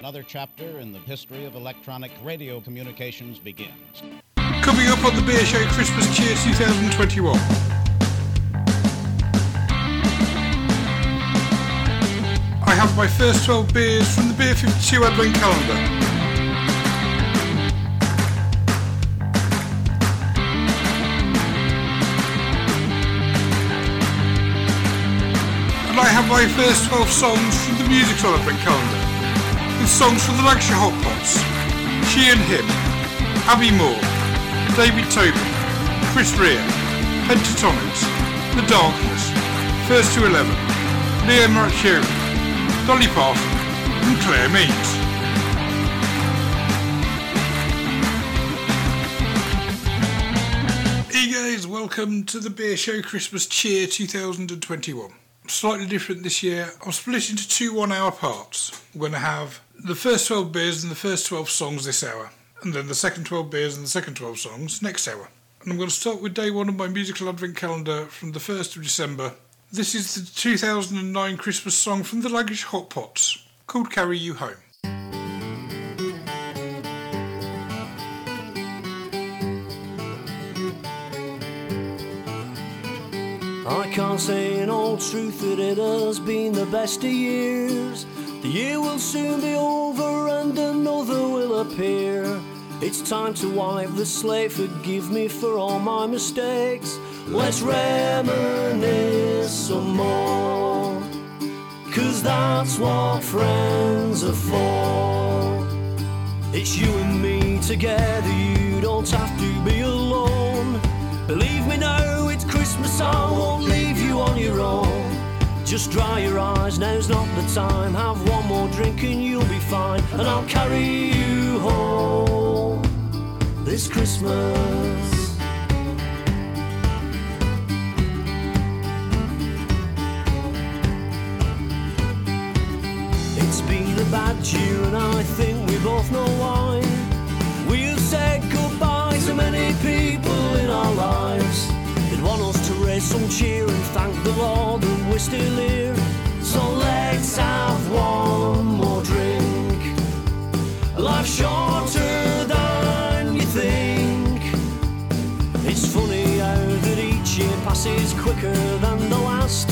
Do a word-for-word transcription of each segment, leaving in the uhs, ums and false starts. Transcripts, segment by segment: Another chapter in the history of electronic radio communications begins. Coming up on the Beer Show Christmas Cheers twenty twenty-one. I have my first twelve beers from the Beer fifty-two Advent Calendar. I have my first twelve songs from the musical advent calendar, with songs from the Lancashire Hotpots, She and Him, Abby Moore, David Tobin, Chris Rea, Pentatonix, The Darkness, First to Eleven, Liam Ratcheri, Dolly Parton, and Claire Means. Hey guys, welcome to the Beer Show Christmas Cheer twenty twenty-one. Slightly different this year. I'm split into two one-hour parts. We're going to have the first twelve beers and the first twelve songs this hour, and then the second twelve beers and the second twelve songs next hour. And I'm going to start with day one of my musical advent calendar from the first of December. This is the two thousand nine Christmas song from the Lancashire Hotpots called Carry You Home. I can't say in all truth that it has been the best of years. The year will soon be over and another will appear. It's time to wipe the slate, forgive me for all my mistakes. Let's reminisce some more, 'cause that's what friends are for. It's you and me together, you don't have to be alone. Believe me now, it's Christmas, I won't leave you on your own. Just dry your eyes, now's not the time. Have one more drink and you'll be fine. And I'll carry you home this Christmas. It's been a bad year and I think we both know why. We have said goodbye to many people in our lives. They'd want us to raise some cheer and thank the Lord that we're still here. So let's have one more drink. Life's shorter than you think. It's funny how that each year passes quicker than the last.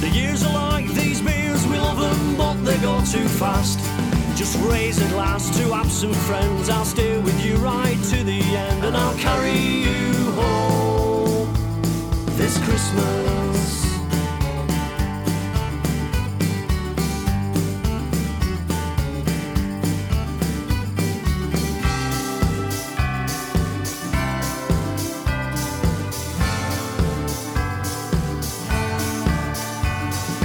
The years are like these beers, we love them but they go too fast. Just raise a glass to absent friends, I'll stay with you right to the end. And I'll carry you home this Christmas.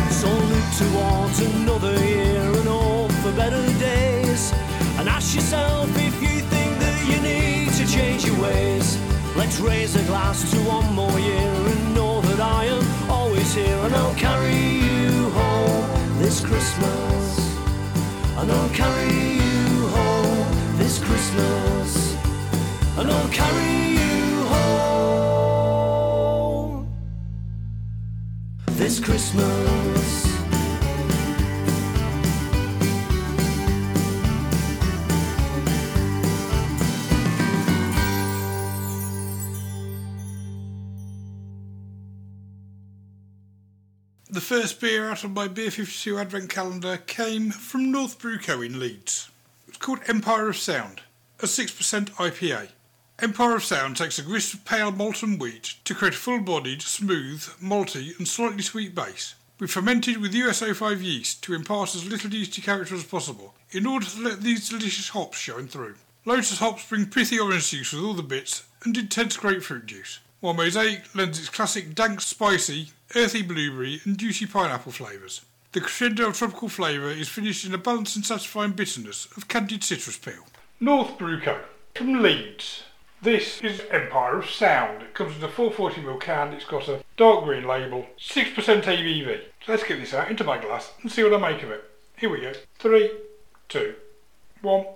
So look towards another year and hope for better days, and ask yourself if you think that you need to change your ways. Let's raise a glass to one more year and know that I am always here. And I'll carry you home this Christmas. And I'll carry you home this Christmas. And I'll carry you home this Christmas. The first beer out of my Beer fifty-two Advent Calendar came from North Brew Co in Leeds. It's called Empire of Sound, a six percent I P A. Empire of Sound takes a grist of pale molten wheat to create a full-bodied, smooth, malty and slightly sweet base. We fermented with U S O five yeast to impart as little yeasty character as possible in order to let these delicious hops shine through. Lotus hops bring pithy orange juice with all the bits and intense grapefruit juice, while Mosaic lends its classic dank, spicy, earthy blueberry and juicy pineapple flavours. The crescendo of tropical flavour is finished in a balanced and satisfying bitterness of candied citrus peel. North Brew Co. from Leeds. This is Empire of Sound. It comes in a four hundred forty milliliters can. It's got a dark green label, six percent A B V. So let's get this out into my glass and see what I make of it. Here we go. Three, two, one.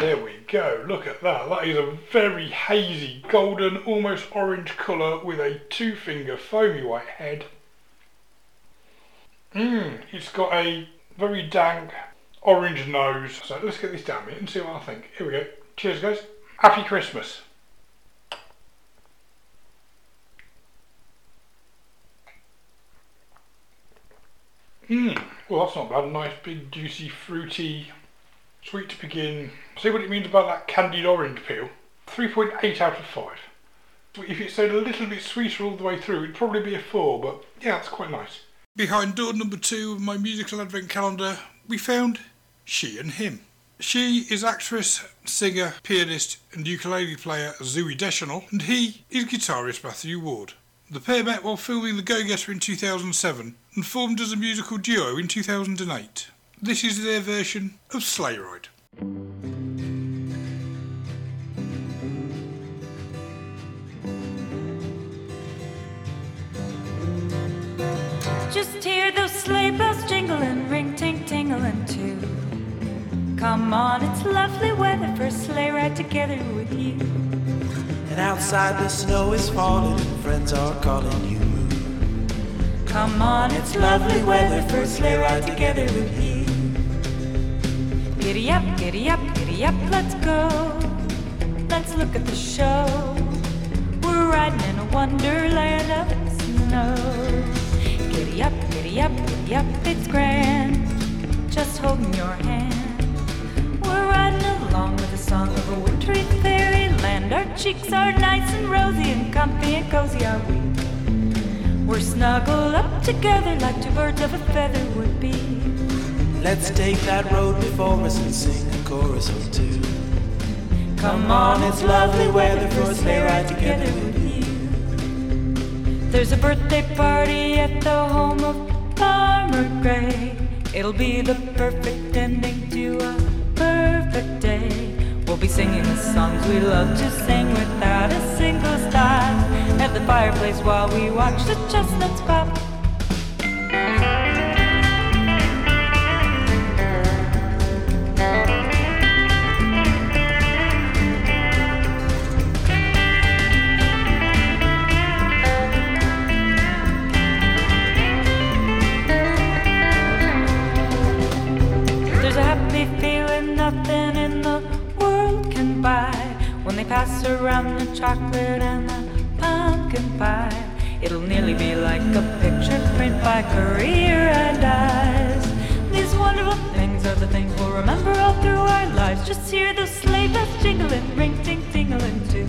There we go, look at that. That is a very hazy, golden, almost orange colour with a two-finger foamy white head. Mmm, it's got a very dank orange nose. So let's get this down here and see what I think. Here we go. Cheers, guys. Happy Christmas. Mmm, well that's not bad. A nice, big, juicy, fruity, sweet to begin. See what it means about that candied orange peel. three point eight out of five. So if it stayed a little bit sweeter all the way through, it'd probably be a four, but yeah, that's quite nice. Behind door number two of my musical advent calendar, we found She and Him. She is actress, singer, pianist and ukulele player Zooey Deschanel, and he is guitarist Matthew Ward. The pair met while filming The Go-Getter in two thousand seven and formed as a musical duo in two thousand eight. This is their version of Sleigh Ride. Just hear those sleigh bells jingling, ring-ting-tingling too. Come on, it's lovely weather for a sleigh ride together with you. And outside the snow is falling, friends are calling you. Come on, it's lovely weather for a sleigh ride together with you. Giddy up, giddy up, giddy up, let's go. Let's look at the show. We're riding in a wonderland of snow. Giddy up, giddy up, giddy up, it's grand. Just holding your hand. We're riding along with the song of a wintry fairyland. Our cheeks are nice and rosy and comfy and cozy are we. We're snuggled up together like two birds of a feather would be. Let's take that road before us and sing a chorus or two. Come on, it's lovely weather for a sleigh ride together with you. There's a birthday party at the home of Farmer Gray. It'll be the perfect ending to a perfect day. We'll be singing the songs we love to sing without a single stop. At the fireplace while we watch the chestnuts pop. There's a happy feeling nothing in the world can buy when they pass around the chocolate and the pumpkin pie. It'll nearly be like a picture print by career and eyes. These wonderful things are the things we'll remember all through our lives. Just hear those sleigh bells jingling, ring ting tingling too.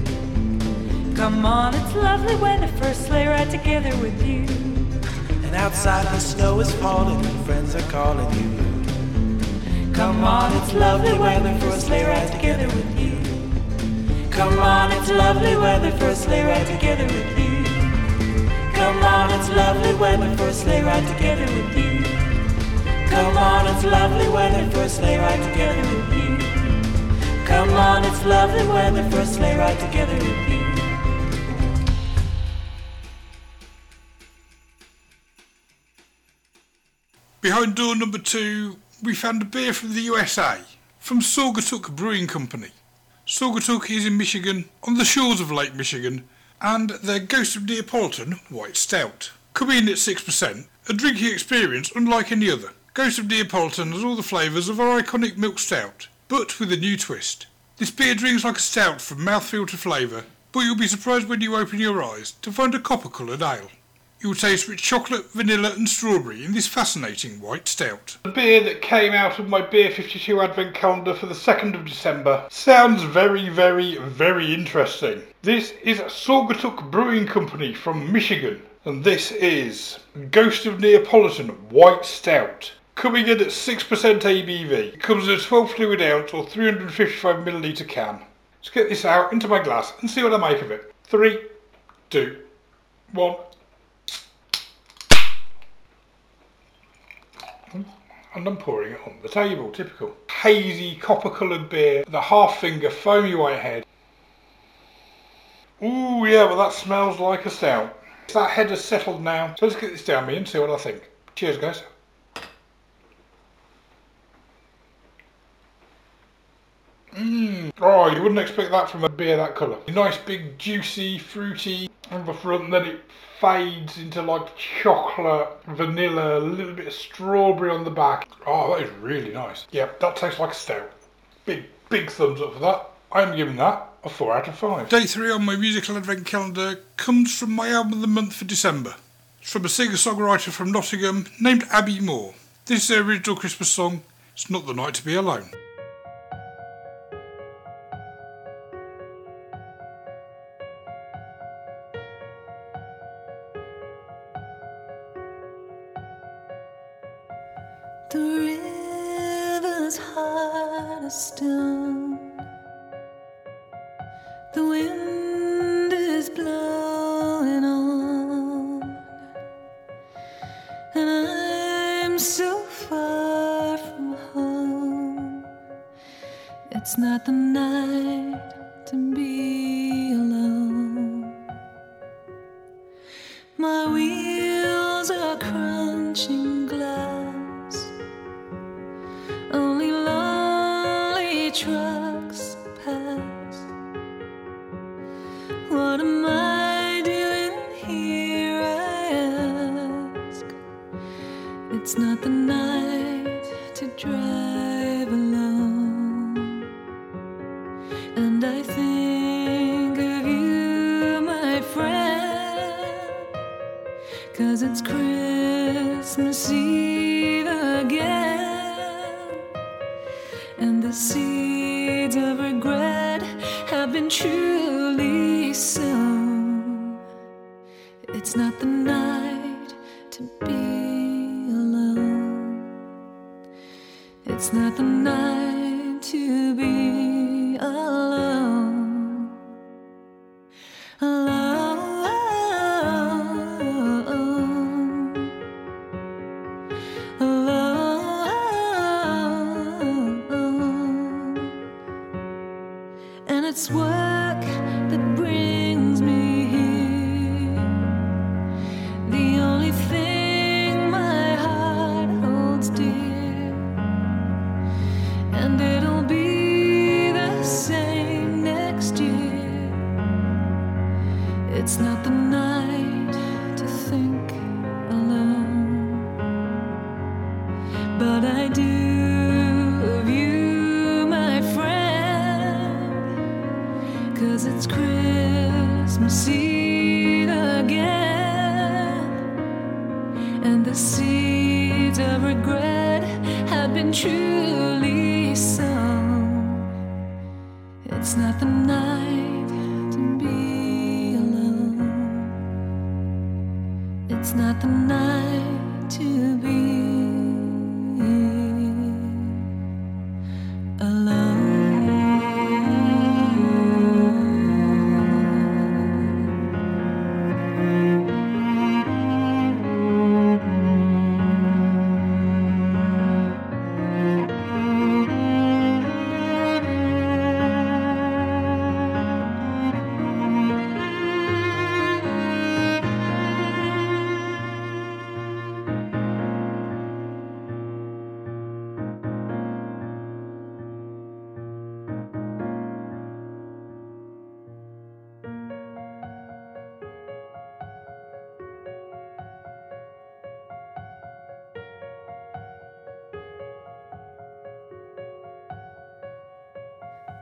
Come on, it's lovely weather for a sleigh ride together with you. And outside the snow is falling and friends are calling you. Come on, it's lovely weather for a sleigh ride together with you. Come on, it's lovely weather for a sleigh ride together with you. Come on, it's lovely weather for a sleigh ride together with you. Come on, it's lovely weather for a sleigh ride together with you. Come on, it's lovely weather for a sleigh ride together with you. Behind door number two, we found a beer from the U S A, from Saugatuck Brewing Company. Saugatuck is in Michigan, on the shores of Lake Michigan, and their Ghost of Neapolitan White Stout. Coming in at six percent, a drinking experience unlike any other. Ghost of Neapolitan has all the flavours of our iconic milk stout, but with a new twist. This beer drinks like a stout from mouthfeel to flavour, but you'll be surprised when you open your eyes to find a copper-coloured ale. You'll taste rich chocolate, vanilla and strawberry in this fascinating white stout. The beer that came out of my Beer fifty-two advent calendar for the second of December sounds very, very, very interesting. This is Saugatuck Brewing Company from Michigan, and this is Ghost of Neapolitan White Stout. Coming in at six percent A B V. It comes in a twelve fluid ounce or three hundred fifty-five milliliter can. Let's get this out into my glass and see what I make of it. Three, two, one. And I'm pouring it on the table, typical. Hazy, copper-coloured beer, the half-finger, foamy white head. Ooh, yeah, well that smells like a stout. That head has settled now, so let's get this down me and see what I think. Cheers, guys. Mmm, Oh, you wouldn't expect that from a beer that colour. Nice, big, juicy, fruity on the front, then it fades into like chocolate, vanilla, a little bit of strawberry on the back. Oh, that is really nice. Yeah, that tastes like a stout. Big, big thumbs up for that. I'm giving that a four out of five. Day three on my musical advent calendar comes from my album of the month for December. It's from a singer-songwriter from Nottingham named Abby Moore. This is their original Christmas song, It's Not the Night to Be Alone. The river's heart is still. The wind is blowing on, and I'm so far from home. It's not the night to be alone. My wheels are crunching glass, only lonely trucks pass. What am I doing here, I ask? It's not the night to drive alone. And I think of you, my friend, 'cause it's Christmas Eve again, and the seeds of regret have been truly. So it's not the night to be alone. It's not the night to be alone. Alone. Alone. And it's work that brings me here. The only thing my heart holds dear. And it'll be the same next year. It's not the night to think alone. But I do of you, my friend, 'cause it's crazy. Seed again, and the seeds of regret have been truly sown. It's not the night to be alone. It's not the night to be alone.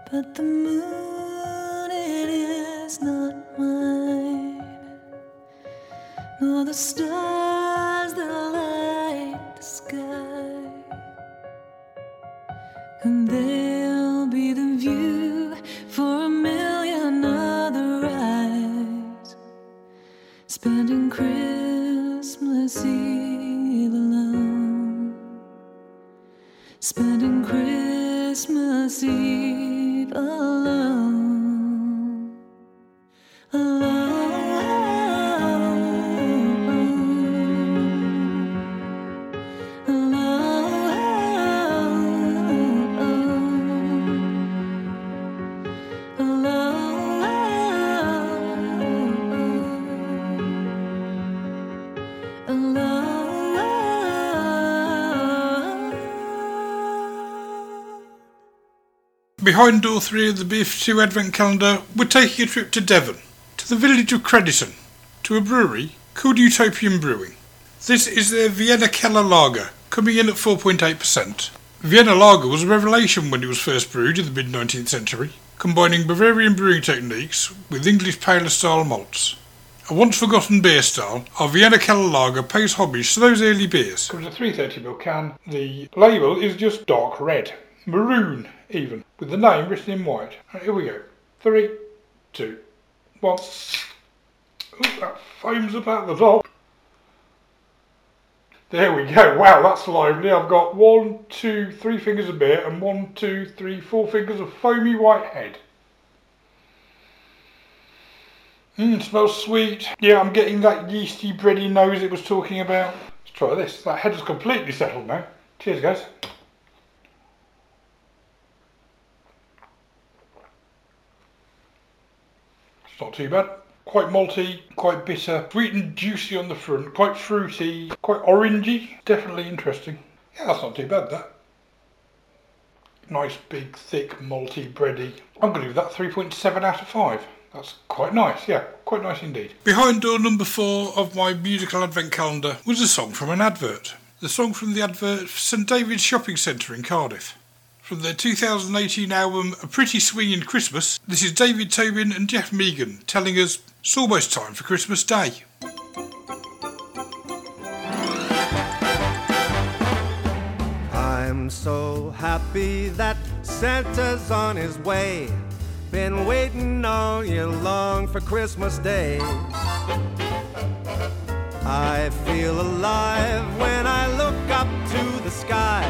But the moon, it is not mine, nor the stars that light the sky, and they'll be the view for a million other eyes, spending Christmas Eve alone, spending Christmas Eve alone, alone, alone, alone, alone. behind all three of the Beer fifty-two Advent Calendar, we're taking a trip to Devon, to the village of Crediton, to a brewery called Utopian Brewing. This is their Vienna Keller Lager, coming in at four point eight percent. Vienna Lager was a revelation when it was first brewed in the mid-nineteenth century, combining Bavarian brewing techniques with English pale style malts. A once forgotten beer style, our Vienna Keller Lager pays homage to those early beers. Comes a three hundred thirty milliliter can. The label is just dark red, maroon even, with the name written in white. Right, here we go. Three, two, one. Ooh, that foams up at the top. There we go. Wow, that's lively. I've got one, two, three fingers of beer and one, two, three, four fingers of foamy white head. Mmm, smells sweet. Yeah, I'm getting that yeasty, bready nose it was talking about. Let's try this. That head is completely settled now. Cheers, guys. It's not too bad. Quite malty, quite bitter, sweet and juicy on the front, quite fruity, quite orangey. Definitely interesting. Yeah, that's not too bad, that. Nice, big, thick, malty, bready. I'm going to give that three point seven out of five. That's quite nice, yeah, quite nice indeed. Behind door number four of my musical advent calendar was a song from an advert. The song from the advert for St David's Shopping Centre in Cardiff. From their two thousand eighteen album A Pretty Swingin' Christmas, this is David Tobin and Jeff Megan telling us it's almost time for Christmas Day. I'm so happy that Santa's on his way. Been waiting all year long for Christmas Day. I feel alive when I look up to the sky,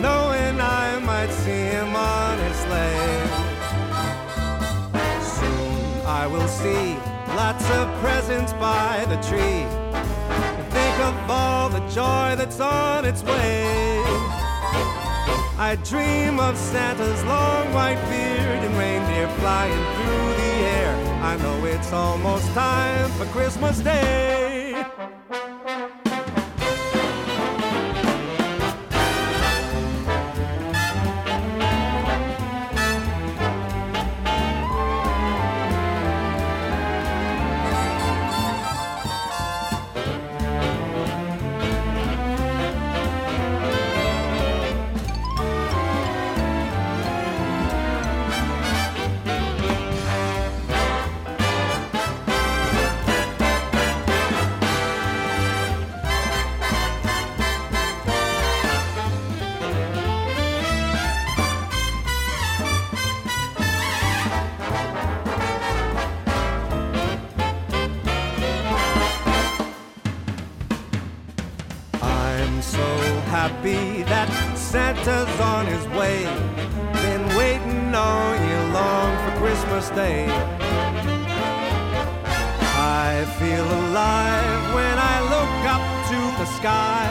knowing I might see him on his sleigh. Soon I will see lots of presents by the tree, and think of all the joy that's on its way. I dream of Santa's long white beard and reindeer flying through the air. I know it's almost time for Christmas Day. Santa's on his way, been waiting all year long for Christmas Day. I feel alive when I look up to the sky,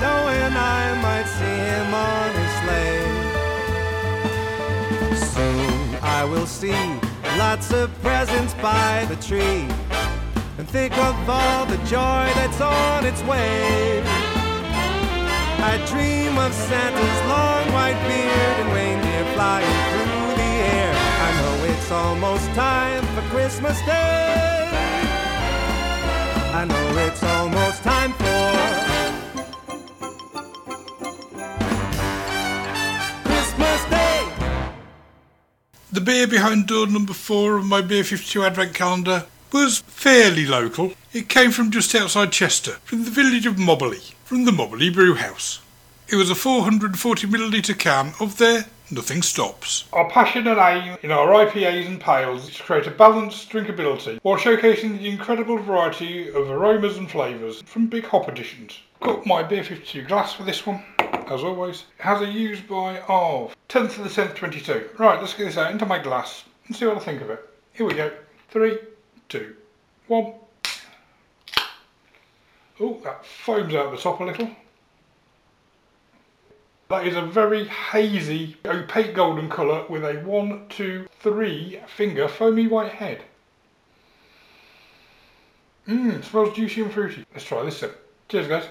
knowing I might see him on his sleigh. Soon I will see lots of presents by the tree, and think of all the joy that's on its way. I dream of Santa's long white beard and reindeer flying through the air. I know it's almost time for Christmas Day. I know it's almost time for Christmas Day. The beer behind door number four of my Beer fifty-two Advent Calendar was fairly local. It came from just outside Chester, from the village of Moberly, from the Moberly Brewhouse. It was a four hundred forty milliliter can of their Nothing Stops. Our passion and aim in our I P As and pales is to create a balanced drinkability while showcasing the incredible variety of aromas and flavours from big hop additions. Got my Beer fifty-two glass for this one, as always. It has a use by of tenth of the tenth twenty-two. Right, let's get this out into my glass and see what I think of it. Here we go. Three, two, one. Oh, that foams out the top a little. That is a very hazy, opaque golden colour with a one, two, three finger foamy white head. Mmm, smells juicy and fruity. Let's try this then. Cheers, guys.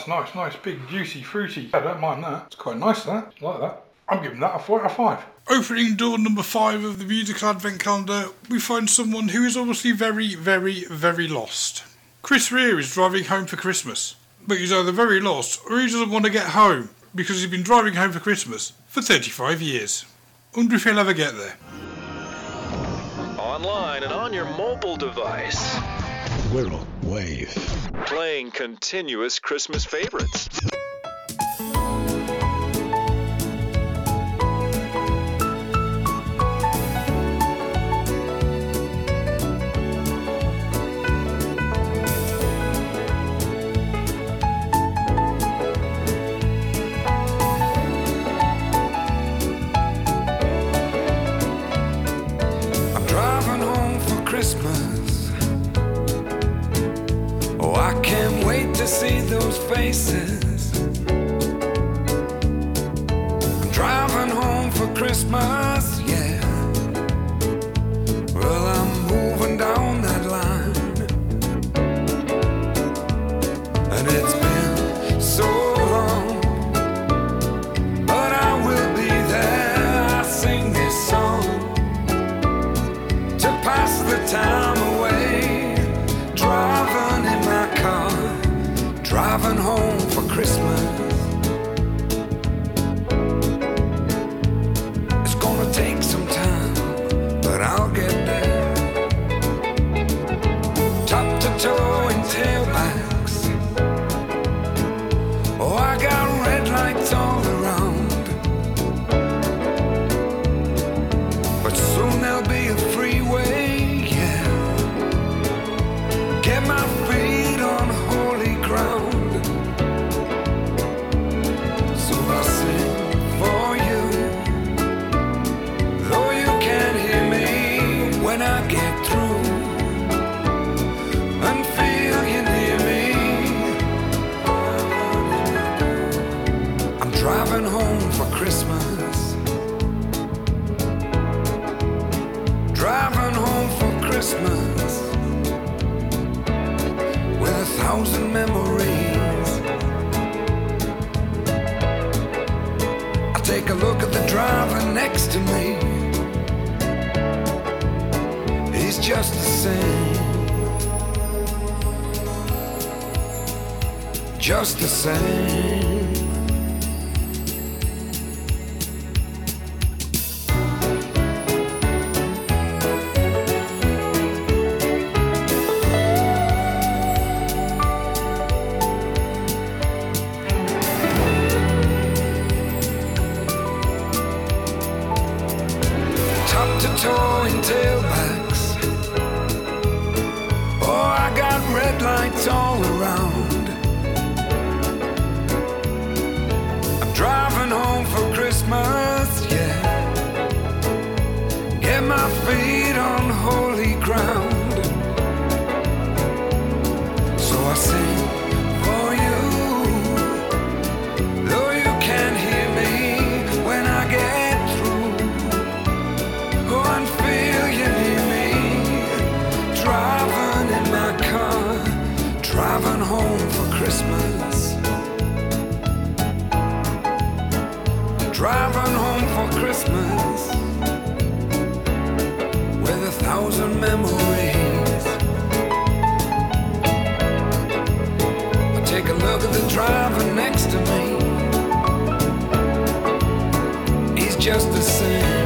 that's nice, nice, big, juicy, fruity. I don't mind that. It's quite nice, that. I like that. I'm giving that a four out of five. Opening door number five of the musical advent calendar, we find someone who is obviously very, very, very lost. Chris Rea is driving home for Christmas, but he's either very lost or he doesn't want to get home because he's been driving home for Christmas for thirty-five years. Wonder if he'll ever get there. Online and on your mobile device. We're on Wave. Playing continuous Christmas favourites. Christmas. Oh, I can't wait to see those faces. I'm driving home for Christmas, yeah. Well, I'm moving down that line. And it's been so long, but I will be there. I sing this song to pass the time away, driving in my car, driving home for Christmas. It's gonna take some time, but I'll get there. Top to toe in taillights. Oh, I got red lights all around, but soon there'll be a freeway. My feet on holy ground, so I sing for you, though you can't hear me when I get through, and feel you near me. I'm driving home for Christmas, driving home for Christmas. A thousand memories. I take a look at the driver next to me. He's just the same, just the same.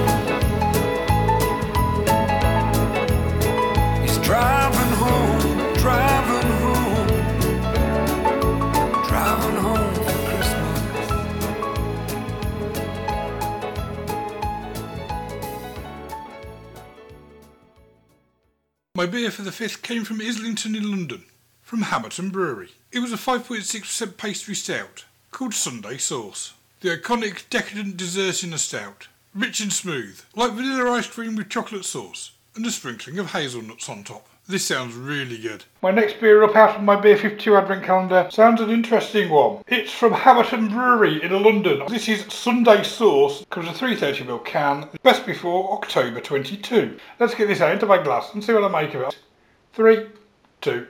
My beer for the fifth came from Islington in London, from Hamerton Brewery. It was a five point six percent pastry stout, called Sunday Sauce. The iconic decadent dessert in a stout, rich and smooth, like vanilla ice cream with chocolate sauce, and a sprinkling of hazelnuts on top. This sounds really good. My next beer up out of my Beer fifty-two advent calendar sounds an interesting one. It's from Hamerton Brewery in London. This is Sunday Sauce, comes a three hundred thirty milliliter can, best before October twenty-second. Let's get this out into my glass and see what I make of it. Three, two,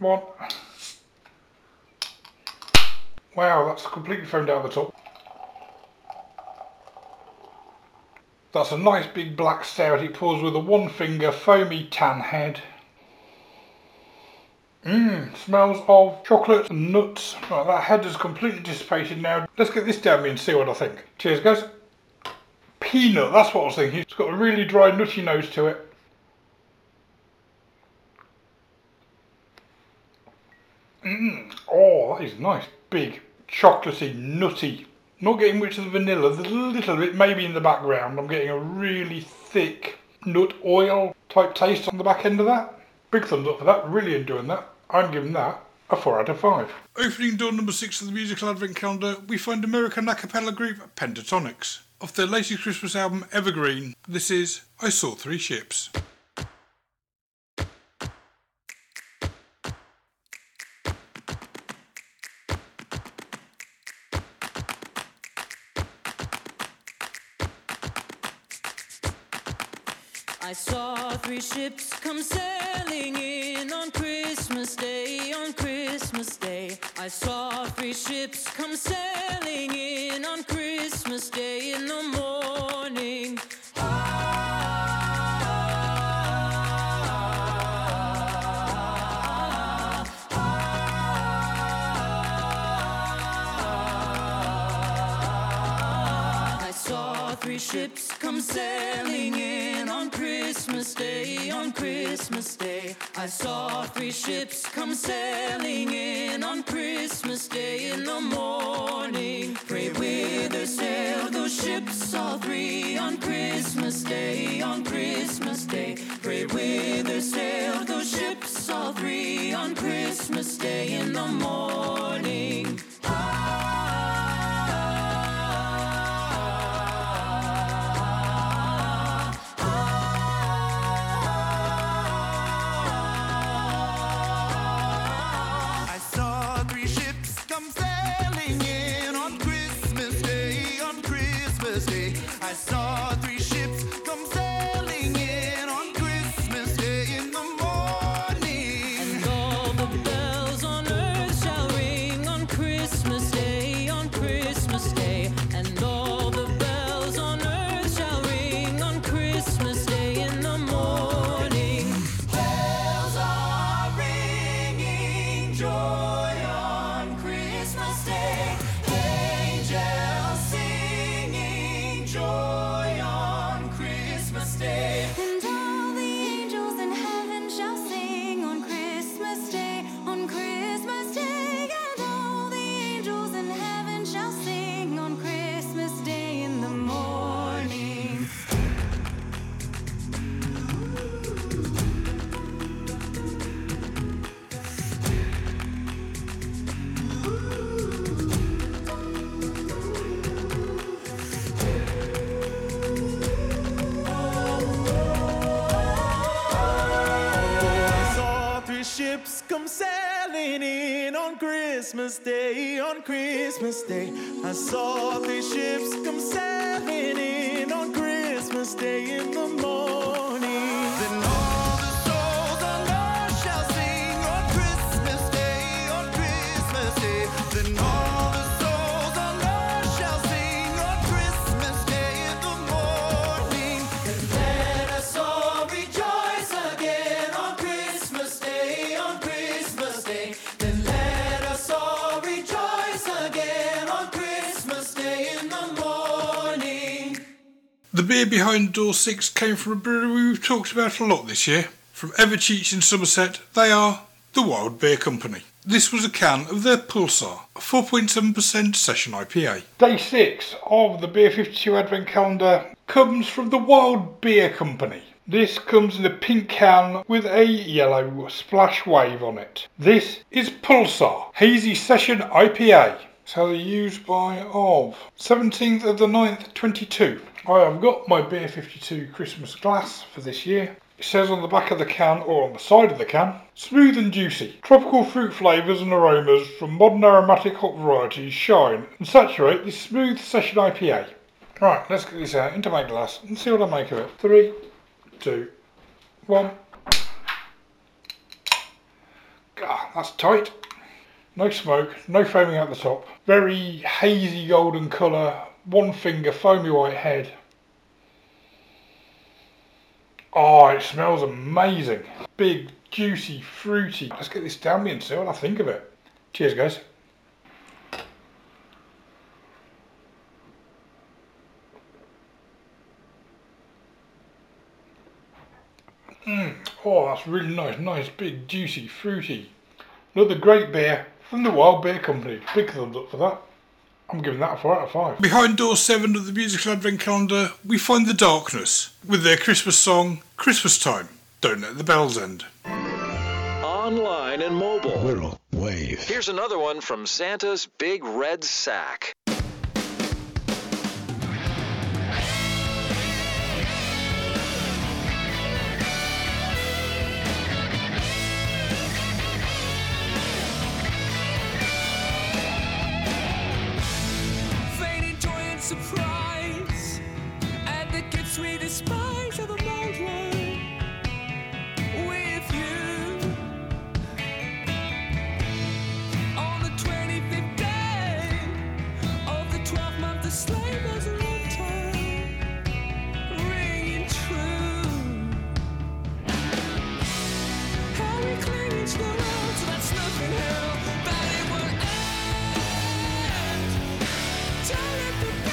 one. Wow, that's completely thrown down the top. That's a nice big black stout. It pours with a one finger foamy tan head. Mmm, smells of chocolate and nuts. Right, that head has completely dissipated now. Let's get this down me and see what I think. Cheers, guys. Peanut, that's what I was thinking. It's got a really dry nutty nose to it. Mmm, oh, that is nice. Big, chocolatey, nutty. Not getting much of the vanilla, there's a little bit maybe in the background. I'm getting a really thick nut oil type taste on the back end of that. Big thumbs up for that, really enjoying that. I'm giving that a four out of five. Opening door number six of the musical advent calendar, we find American a cappella group Pentatonix. Off their latest Christmas album, Evergreen, this is I Saw Three Ships. I saw three ships come sailing in on Christmas Day, on Christmas Day. I saw three ships come sailing in on Christmas Day in the morning. I saw three ships come sailing in on Christmas Day, on Christmas Day. I saw three ships come sailing in on Christmas Day in the morning. Pray whither sail those ships, all three, on Christmas Day, on Christmas Day. Pray whither sail those ships, all three, on Christmas Day in the morning. Christmas Day, on Christmas Day, I saw three ships come sailing in on Christmas Day in the morning. Then all the souls on earth shall sing on Christmas Day, on Christmas Day. Then all the souls on earth shall sing on Christmas Day in the morning. And let us all rejoice again on Christmas Day, on Christmas Day. Then let the beer behind door six came from a brewery we've talked about a lot this year. From Evercheach in Somerset, they are the Wild Beer Company. This was a can of their Pulsar, a four point seven percent session I P A. Day six of the Beer fifty-two Advent Calendar comes from the Wild Beer Company. This comes in a pink can with a yellow splash wave on it. This is Pulsar, Hazy Session I P A. So they use by of seventeenth of the ninth, twenty-two. I have got my Beer fifty-two Christmas glass for this year. It says on the back of the can, or on the side of the can, smooth and juicy. Tropical fruit flavours and aromas from modern aromatic hop varieties shine and saturate this smooth session I P A. Right, let's get this out into my glass and see what I make of it. Three, two, one. God, that's tight. No smoke, no foaming at the top. Very hazy golden colour, one finger, foamy white head. Oh, it smells amazing. Big, juicy, fruity. Let's get this down me and see what I think of it. Cheers, guys. Mm. Oh, that's really nice. Nice, big, juicy, fruity. Another great beer from the Wild Beer Company. Big thumbs up for that. I'm giving that a four out of five. Behind door seven of the musical advent calendar, we find The Darkness with their Christmas song, Christmas Time. Don't let the bells end. Online and mobile. Little wave. Here's another one from Santa's Big Red Sack. Surprise at the gifts we despise of the mold world with you on the twenty-fifth day of the twelfth month of slave as a long time ringing true. How we cling to the world, so that's nothing hell, but it won't end. Don't let the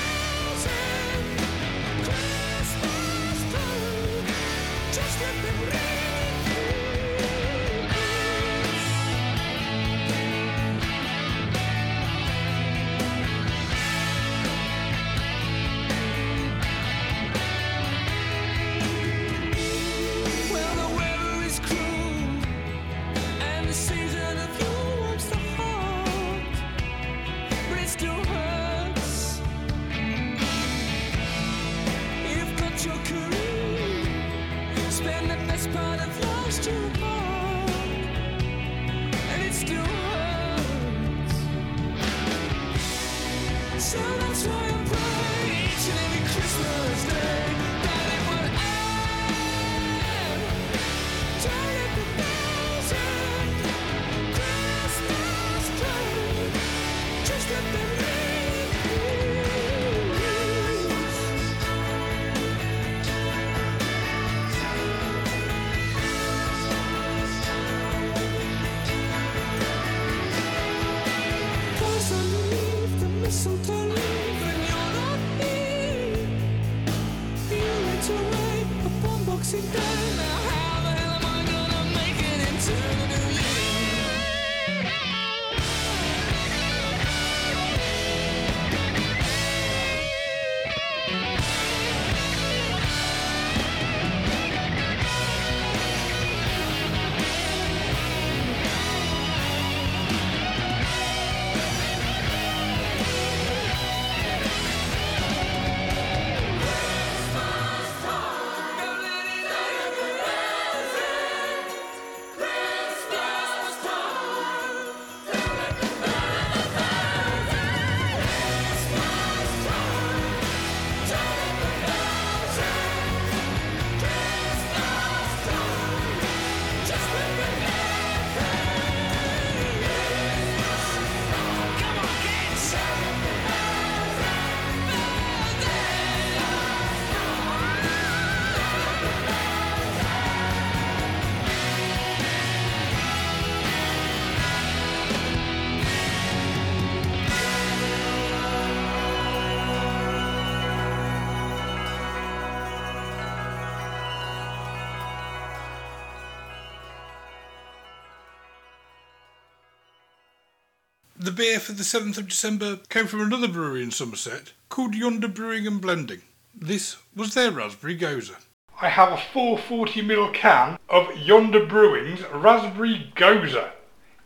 The beer for the seventh of December came from another brewery in Somerset called Yonder Brewing and Blending. This was their Raspberry Gozer. I have a four hundred forty milliliter can of Yonder Brewing's Raspberry Gozer.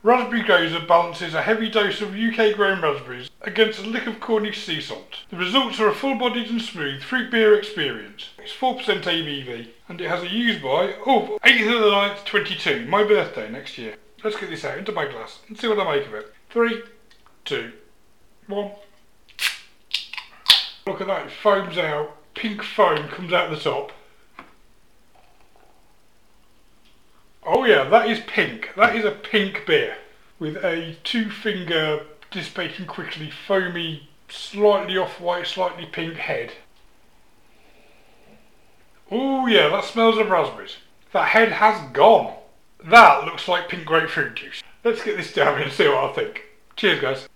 Raspberry Gozer balances a heavy dose of U K grown raspberries against a lick of Cornish sea salt. The results are a full-bodied and smooth fruit beer experience. It's four percent A B V and it has a use by of eighth of the ninth, twenty-two, my birthday next year. Let's get this out into my glass and see what I make of it. Three, two, one. Look at that, it foams out. Pink foam comes out the top. Oh yeah, that is pink. That is a pink beer. with a two-finger just baking quickly, foamy, slightly off-white, slightly pink head. Oh yeah, that smells of raspberries. That head has gone. That looks like pink grapefruit juice. Let's get this down and see what I think. Cheers, guys.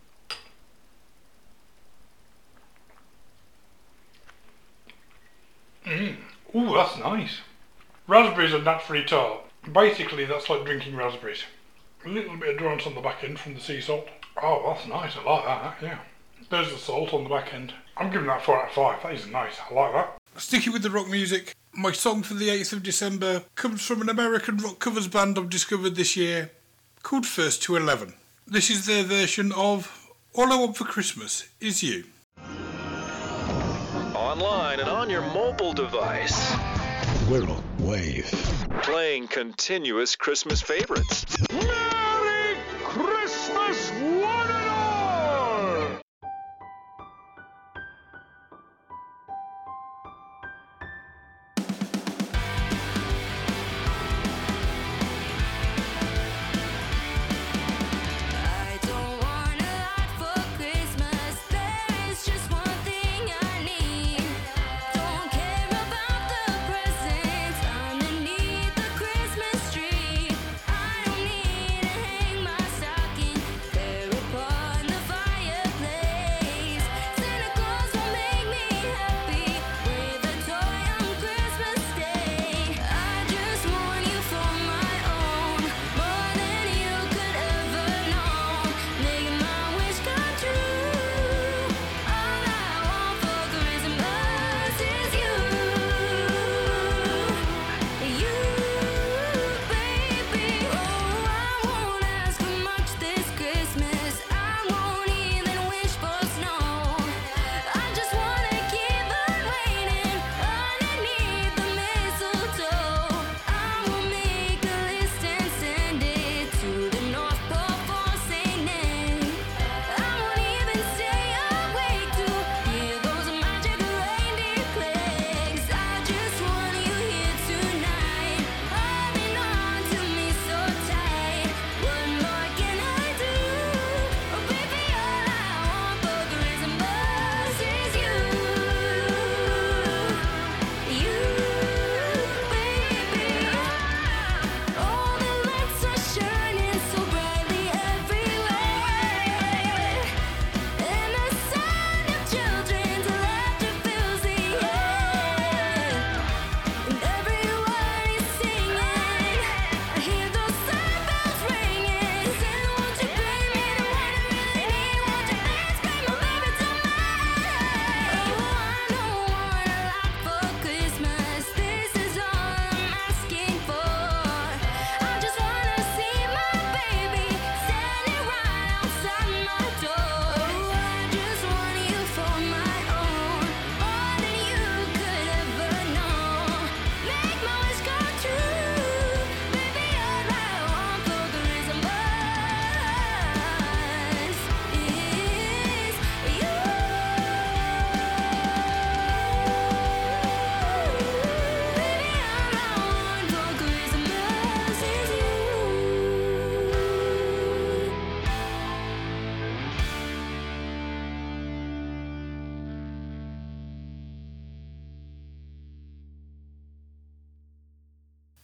Mmm. Ooh, that's nice. Raspberries are naturally tart. Basically, that's like drinking raspberries. A little bit of dryness on the back end from the sea salt. Oh, that's nice. I like that, yeah. There's the salt on the back end. I'm giving that four out of five. That is nice. I like that. Sticking with the rock music, my song for the eighth of December comes from an American rock covers band I've discovered this year called First to Eleven. This is their version of All I Want for Christmas Is You. Online and on your mobile device. Little Wave. Playing continuous Christmas favorites. Merry Christmas, one and all!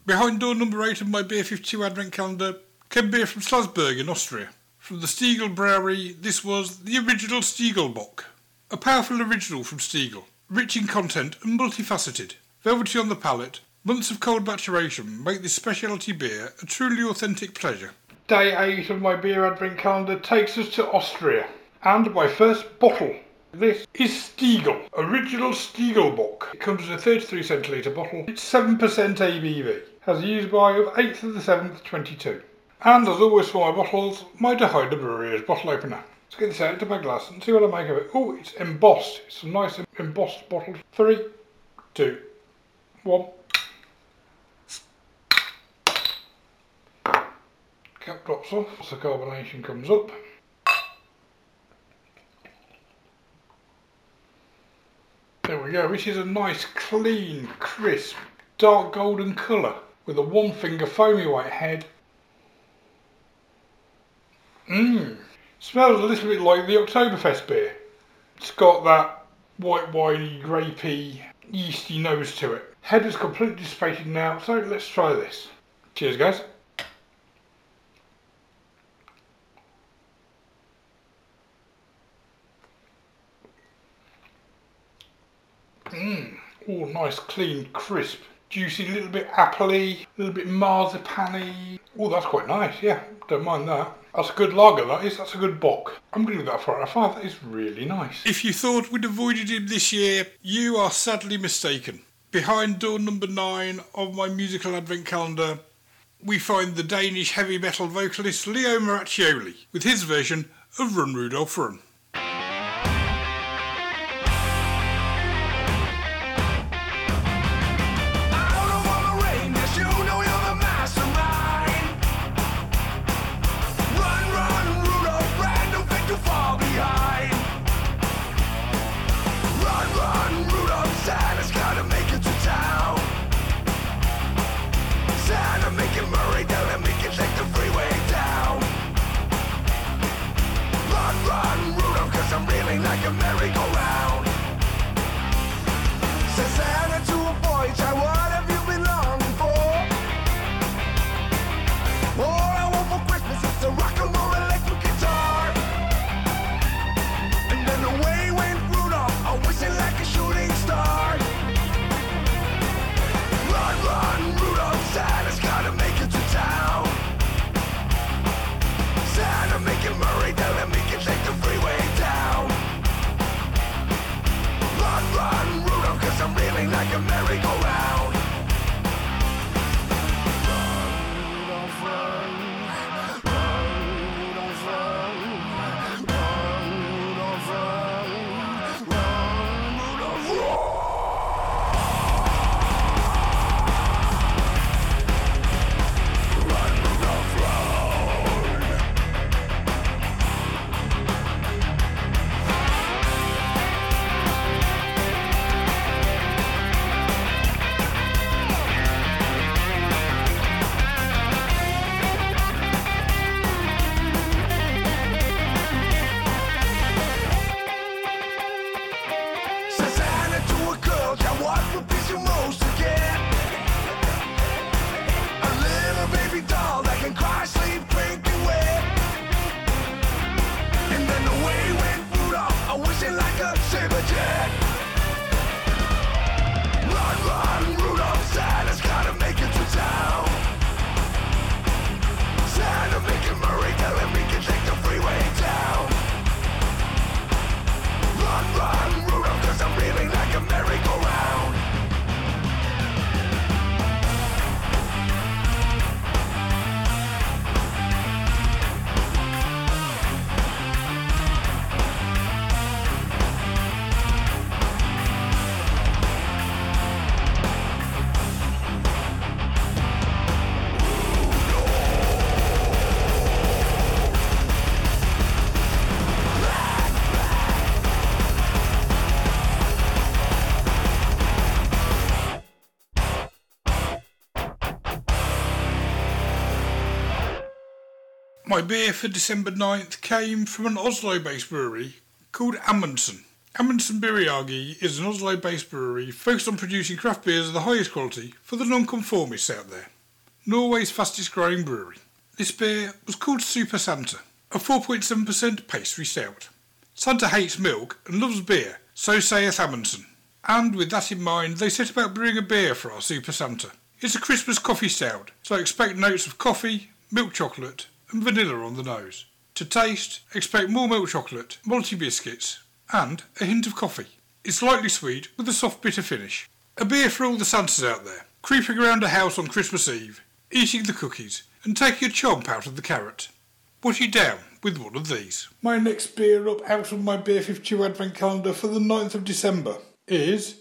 Behind door number eight of my Beer fifty-two advent calendar came beer from Salzburg in Austria. From the Stiegel Brewery, this was the original Stiegel Bock. A powerful original from Stiegel, rich in content and multifaceted. Velvety on the palate, months of cold maturation make this specialty beer a truly authentic pleasure. Day eight of my beer advent calendar takes us to Austria, and my first bottle. This is Stiegel, original Stiegel Bock. It comes in a thirty-three centilitre bottle. It's seven percent A B V. Has a use by of eighth of the seventh, twenty-two. And as always for my bottles, my De Heyde Brewery's bottle opener. Let's get this out into my glass and see what I make of it. Oh, it's embossed. It's a nice embossed bottle. Three, two, one. Cap drops off, so carbonation comes up. There we go, which is a nice, clean, crisp, dark golden colour. With a one finger foamy white head. Mmm. Smells a little bit like the Oktoberfest beer. It's got that white winey, grapey, yeasty nose to it. Head is completely dissipated now, so let's try this. Cheers, guys. Mmm. All nice, clean, crisp. Juicy, a little bit appley, a little bit marzipan-y. Oh, that's quite nice, yeah. Don't mind that. That's a good lager, that is. That's a good bock. I'm going to give that four out of five. That is really nice. If you thought we'd avoided him this year, you are sadly mistaken. Behind door number nine of my musical advent calendar, we find the Danish heavy metal vocalist Leo Maraccioli with his version of Run Rudolph Run. My beer for December ninth came from an Oslo-based brewery called Amundsen. Amundsen Bryggeri is an Oslo-based brewery focused on producing craft beers of the highest quality for the non-conformists out there. Norway's fastest growing brewery. This beer was called Super Santa, a four point seven percent pastry stout. Santa hates milk and loves beer, so saith Amundsen. And with that in mind, they set about brewing a beer for our Super Santa. It's a Christmas coffee stout, so expect notes of coffee, milk chocolate and vanilla on the nose. To taste, expect more milk chocolate, malty biscuits and a hint of coffee. It's lightly sweet with a soft bitter finish. A beer for all the Santas out there, creeping around a house on Christmas Eve, eating the cookies and taking a chomp out of the carrot. Put you down with one of these. My next beer up out of my Beer fifty-two advent calendar for the ninth of December is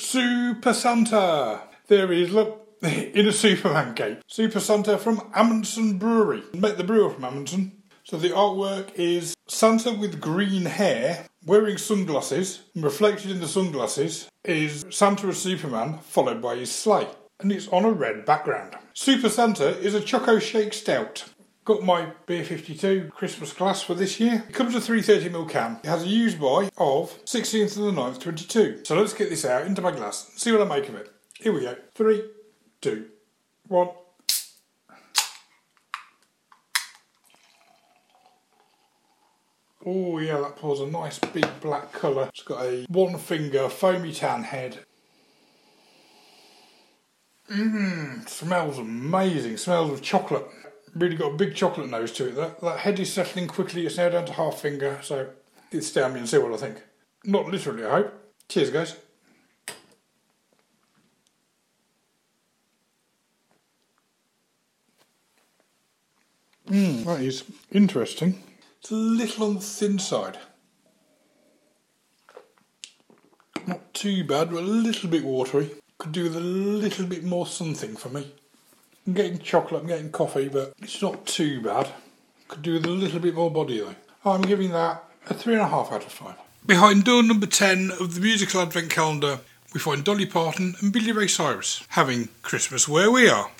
Super Santa. There he is, look. In a Superman cape. Super Santa from Amundsen Brewery. Met the brewer from Amundsen. So the artwork is Santa with green hair, wearing sunglasses, and reflected in the sunglasses is Santa as Superman, followed by his sleigh. And it's on a red background. Super Santa is a Choco Shake Stout. got my Beer fifty-two Christmas glass for this year. It comes with a three hundred thirty milliliter can. It has a use by of sixteenth of the ninth twenty-two. So let's get this out into my glass and see what I make of it. Here we go. Three, two, one. Oh yeah, that pours a nice big black colour. It's got a one finger foamy tan head. Mmm, smells amazing. Smells of chocolate. Really got a big chocolate nose to it. That, that head is settling quickly. It's now down to half finger. So it's down me and see what I think. Not literally, I hope. Cheers, guys. Mmm, that is interesting. It's a little on the thin side. Not too bad, but a little bit watery. Could do with a little bit more something for me. I'm getting chocolate, I'm getting coffee, but it's not too bad. Could do with a little bit more body though. I'm giving that a three and a half out of five. Behind door number ten of the musical advent calendar, we find Dolly Parton and Billy Ray Cyrus having Christmas Where We Are.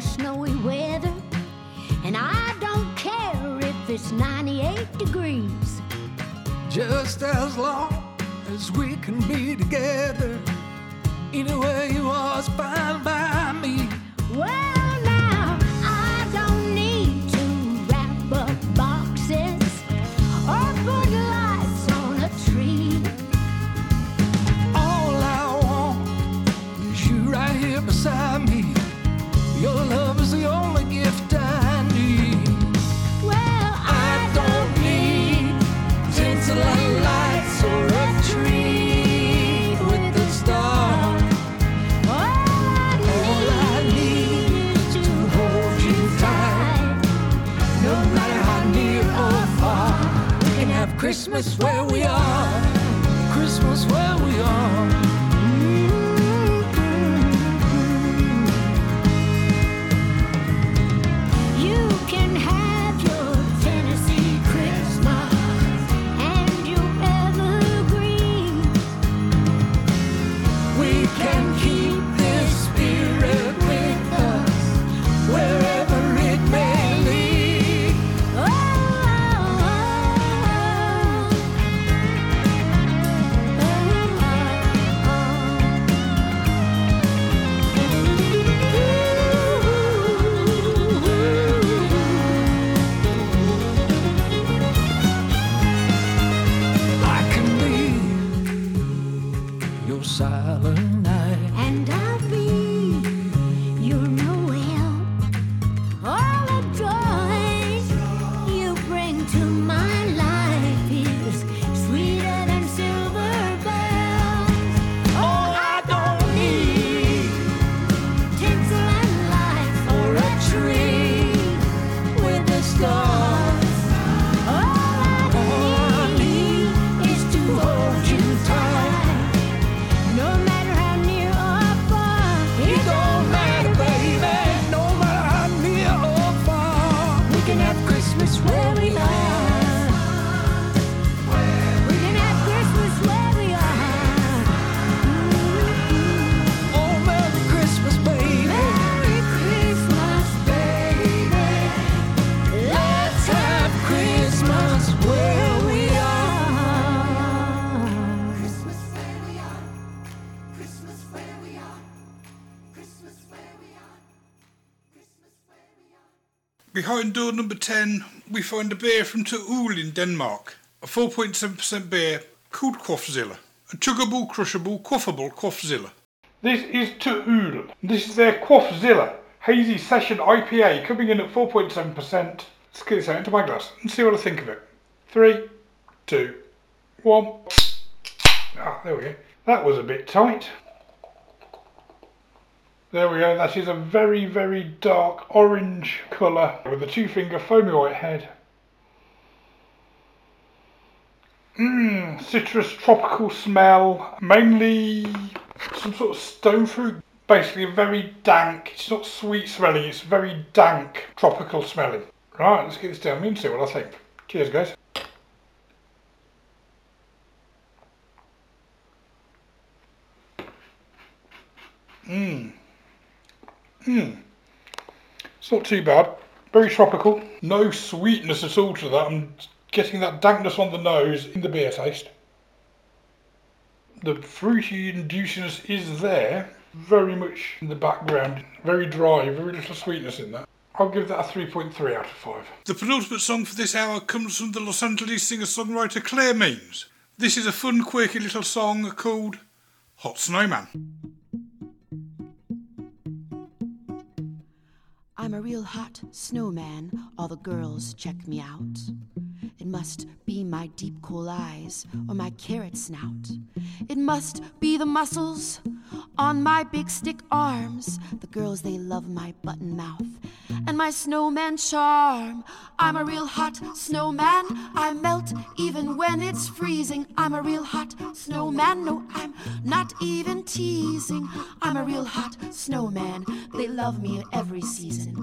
Snowy weather, and I don't care if it's ninety-eight degrees. Just as long as we can be together, anywhere you are is fine by me. Well, Christmas where we are, Christmas where we are. Mm-hmm. You can have your Tennessee Christmas and your evergreen. We can keep this spirit with us wherever it may. Silent night, and I'll be your Noel. All the joy you bring to my life is sweeter than silver bells. Oh, I don't need tinsel and lights or a tree with the stars. All I, All I need is to hold you tight. Behind door number ten, we find a beer from To Øl in Denmark, a four point seven percent beer called Quaffzilla, a chuggable, crushable, quaffable Quaffzilla. This is To Øl. This is their Quaffzilla Hazy Session I P A coming in at four point seven percent. Let's get this out into my glass and see what I think of it. Three, two, one. Ah, there we go. That was a bit tight. There we go, that is a very, very dark orange colour with a two-finger foamy white head. Mmm, citrus, tropical smell, mainly some sort of stone fruit. Basically a very dank, it's not sweet smelling, it's very dank, tropical smelling. Right, let's get this down and see what I think. Cheers, guys. Mmm. Mmm. It's not too bad. Very tropical. No sweetness at all to that. I'm getting that dankness on the nose in the beer taste. The fruity induciness is there. Very much in the background. Very dry. Very little sweetness in that. I'll give that a three point three out of five. The penultimate song for this hour comes from the Los Angeles singer-songwriter Claire Means. This is a fun, quirky little song called Hot Snowman. I'm a real hot snowman, all the girls check me out. It must be my deep cool eyes or my carrot snout. It must be the muscles on my big stick arms. The girls, they love my button mouth and my snowman charm. I'm a real hot snowman, I melt even when it's freezing. I'm a real hot snowman, no, I'm not even teasing. I'm a real hot snowman, they love me in every season.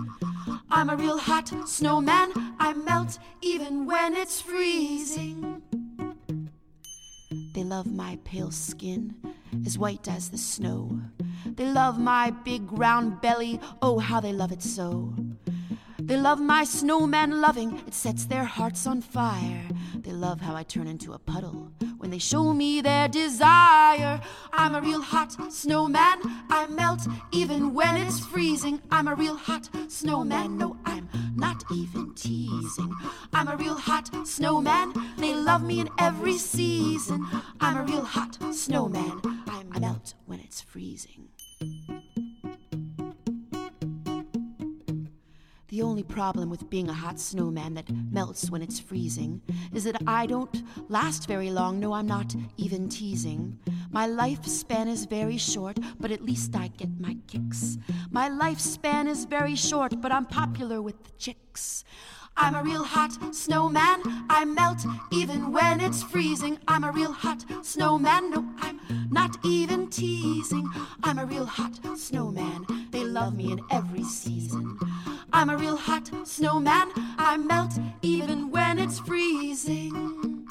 I'm a real hot snowman, I melt even when it's freezing. They love my pale skin, as white as the snow. They love my big round belly, oh how they love it so. They love my snowman loving, it sets their hearts on fire. They love how I turn into a puddle when they show me their desire. I'm a real hot snowman, I melt even when it's freezing. I'm a real hot snowman, no, I'm not even teasing. I'm a real hot snowman, they love me in every season. I'm a real hot snowman, I melt when it's freezing. The only problem with being a hot snowman that melts when it's freezing is that I don't last very long. No, I'm not even teasing. My lifespan is very short, but at least I get my kicks. My lifespan is very short, but I'm popular with the chicks. I'm a real hot snowman, I melt even when it's freezing. I'm a real hot snowman, no, I'm not even teasing. I'm a real hot snowman, they love me in every season. I'm a real hot snowman, I melt even when it's freezing.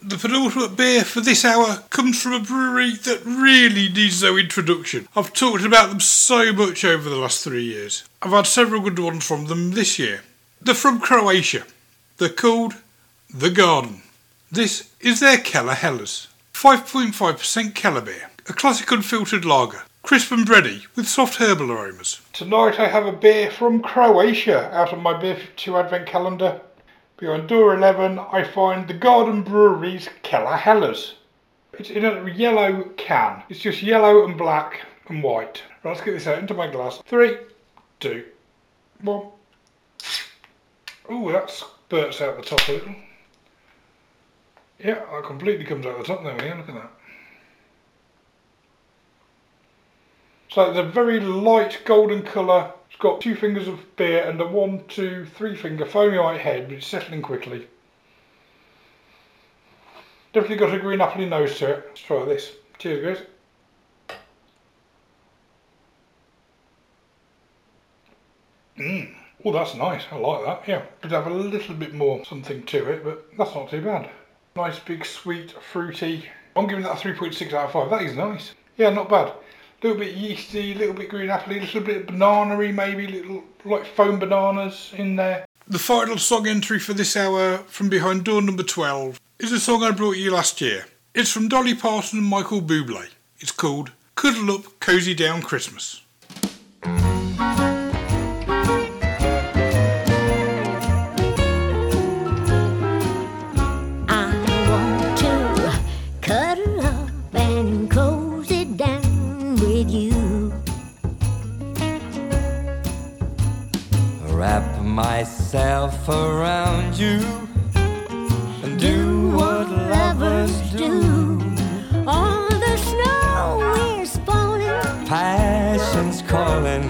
The penultimate beer for this hour comes from a brewery that really needs no introduction. I've talked about them so much over the last three years. I've had several good ones from them this year. They're from Croatia. They're called The Garden. This is their Keller Hellas. five point five percent Keller beer. A classic unfiltered lager. Crisp and bready with soft herbal aromas. Tonight I have a beer from Croatia out of my Beer fifty-two advent calendar. Beyond door eleven, I find the Garden Brewery's Keller Hellas. It's in a yellow can. It's just yellow and black and white. Right, let's get this out into my glass. Three, two, one. Ooh, that spurts out the top a little. Yeah, that completely comes out the top. There we go, look at that. So it's a very light golden colour. It's got two fingers of beer and a one, two, three finger foamy white head, but it's settling quickly. Definitely got a green apple nose to it. Let's try this. Cheers, guys. Mmm. Oh, that's nice. I like that. Yeah. Could have a little bit more something to it, but that's not too bad. Nice, big, sweet, fruity. I'm giving that a three point six out of five. That is nice. Yeah, not bad. A little bit yeasty, a little bit green apple, a little bit banana-y maybe, little like foam bananas in there. The final song entry for this hour from behind door number twelve is a song I brought you last year. It's from Dolly Parton and Michael Bublé. It's called Cuddle Up, Cozy Down Christmas. Myself around you and do what lovers do. All the snow is falling, passion's calling,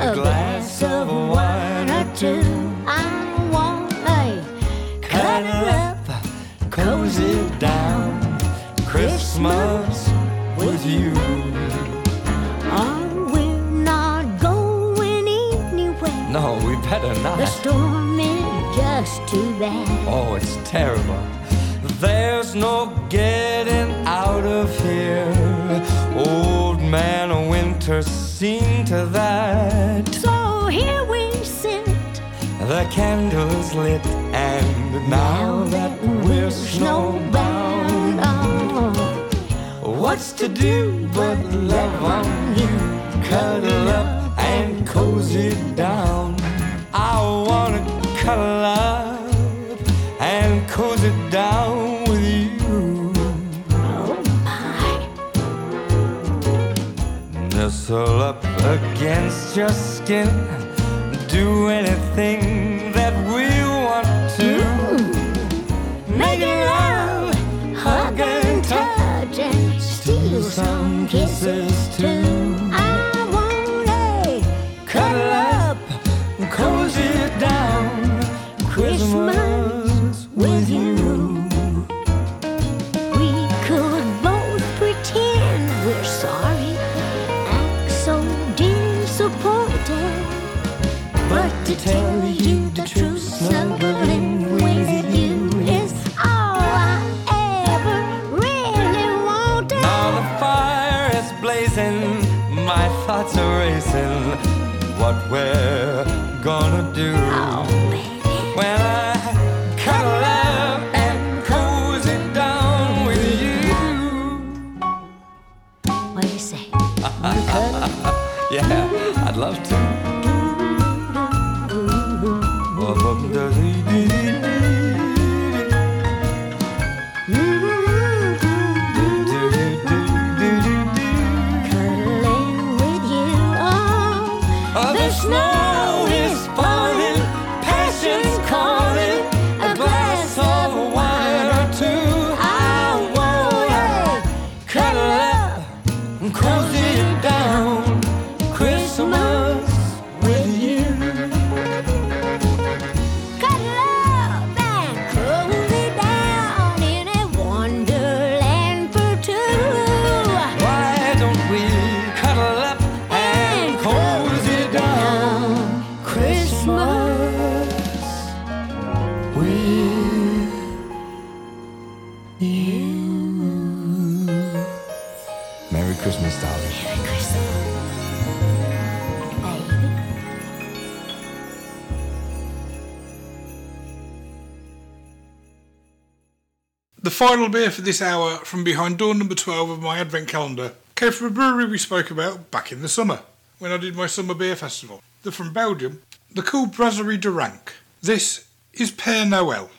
a glass of wine or two. I want a cuddle up, cozy down. you. I will not go anywhere. No, we better not. The storm is just too bad. Oh, it's terrible. There's no getting out of here. Old man Winter seen to that. So here we sit, the candles lit, and now, now that we're snowbound, oh, what's to do but love on you, cuddle up and cozy down. I wanna cuddle up and cozy down with you. Oh my. Nestle up against your skin, do anything that we want to. Mm. Make love, hug and touch, and steal some kisses too. I wanna cuddle up, cozy down, Christmas with you. We could both pretend we're sorry, act so disappointed, but to tell you the truth, snuggling with you is all I ever really wanted. Now the fire is blazing, my thoughts are racing, what we're gonna do. Oh, baby. When I cuddle up and cozy down with you. What do you say? You could? Yeah, I'd love to. The final beer for this hour from behind door number twelve of my advent calendar came from a brewery we spoke about back in the summer when I did my summer beer festival. They're from Belgium. They're called Brasserie de Rank. This is Père Noël.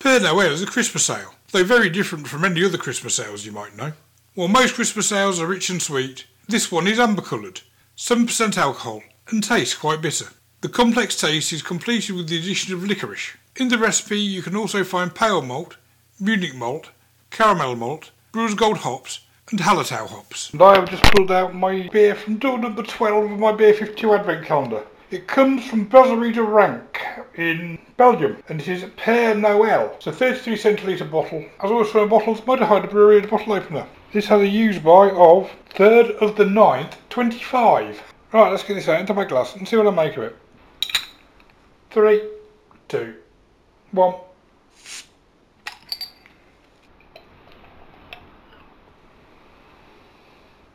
Père Noël is a Christmas ale, though very different from any other Christmas ales you might know. While most Christmas ales are rich and sweet, this one is amber coloured, seven percent alcohol, and tastes quite bitter. The complex taste is completed with the addition of licorice. In the recipe you can also find pale malt, Munich malt, caramel malt, Brewer's Gold hops, and Hallertau hops. And I have just pulled out my beer from door number twelve of my Beer fifty-two advent calendar. It comes from Brasserie de Rank in Belgium, and it is Père Noël. It's a thirty-three centilitre bottle, as always from a bottle's Motorhide Brewery and a bottle opener. This has a use by of third of the ninth, twenty-five. Right, let's get this out into my glass and see what I make of it. Three, two, one.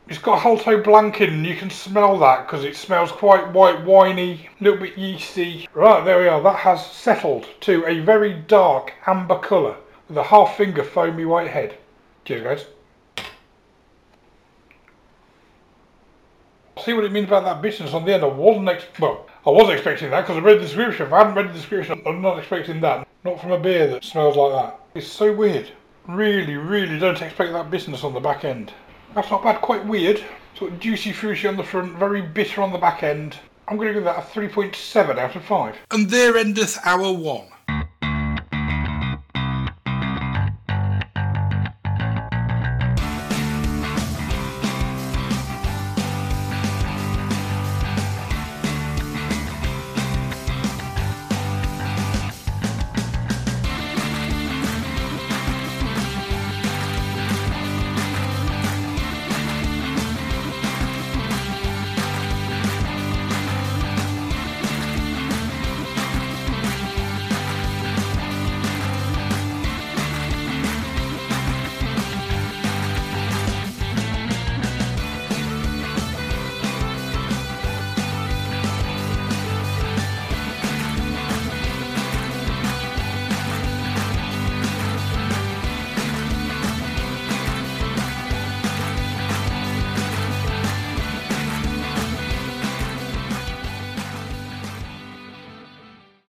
It's got Halto Blanken, and you can smell that because it smells quite white winey, a little bit yeasty. Right, there we are. That has settled to a very dark amber colour with a half finger foamy white head. Cheers, guys. See what it means about that bitterness on the end. I wasn't ex- well, I was expecting that because I read the description. If I hadn't read the description, I'm not expecting that. Not from a beer that smells like that. It's so weird. Really, really don't expect that bitterness on the back end. That's not bad, quite weird. Sort of juicy, fruity on the front, very bitter on the back end. I'm going to give that a three point seven out of five. And there endeth hour one.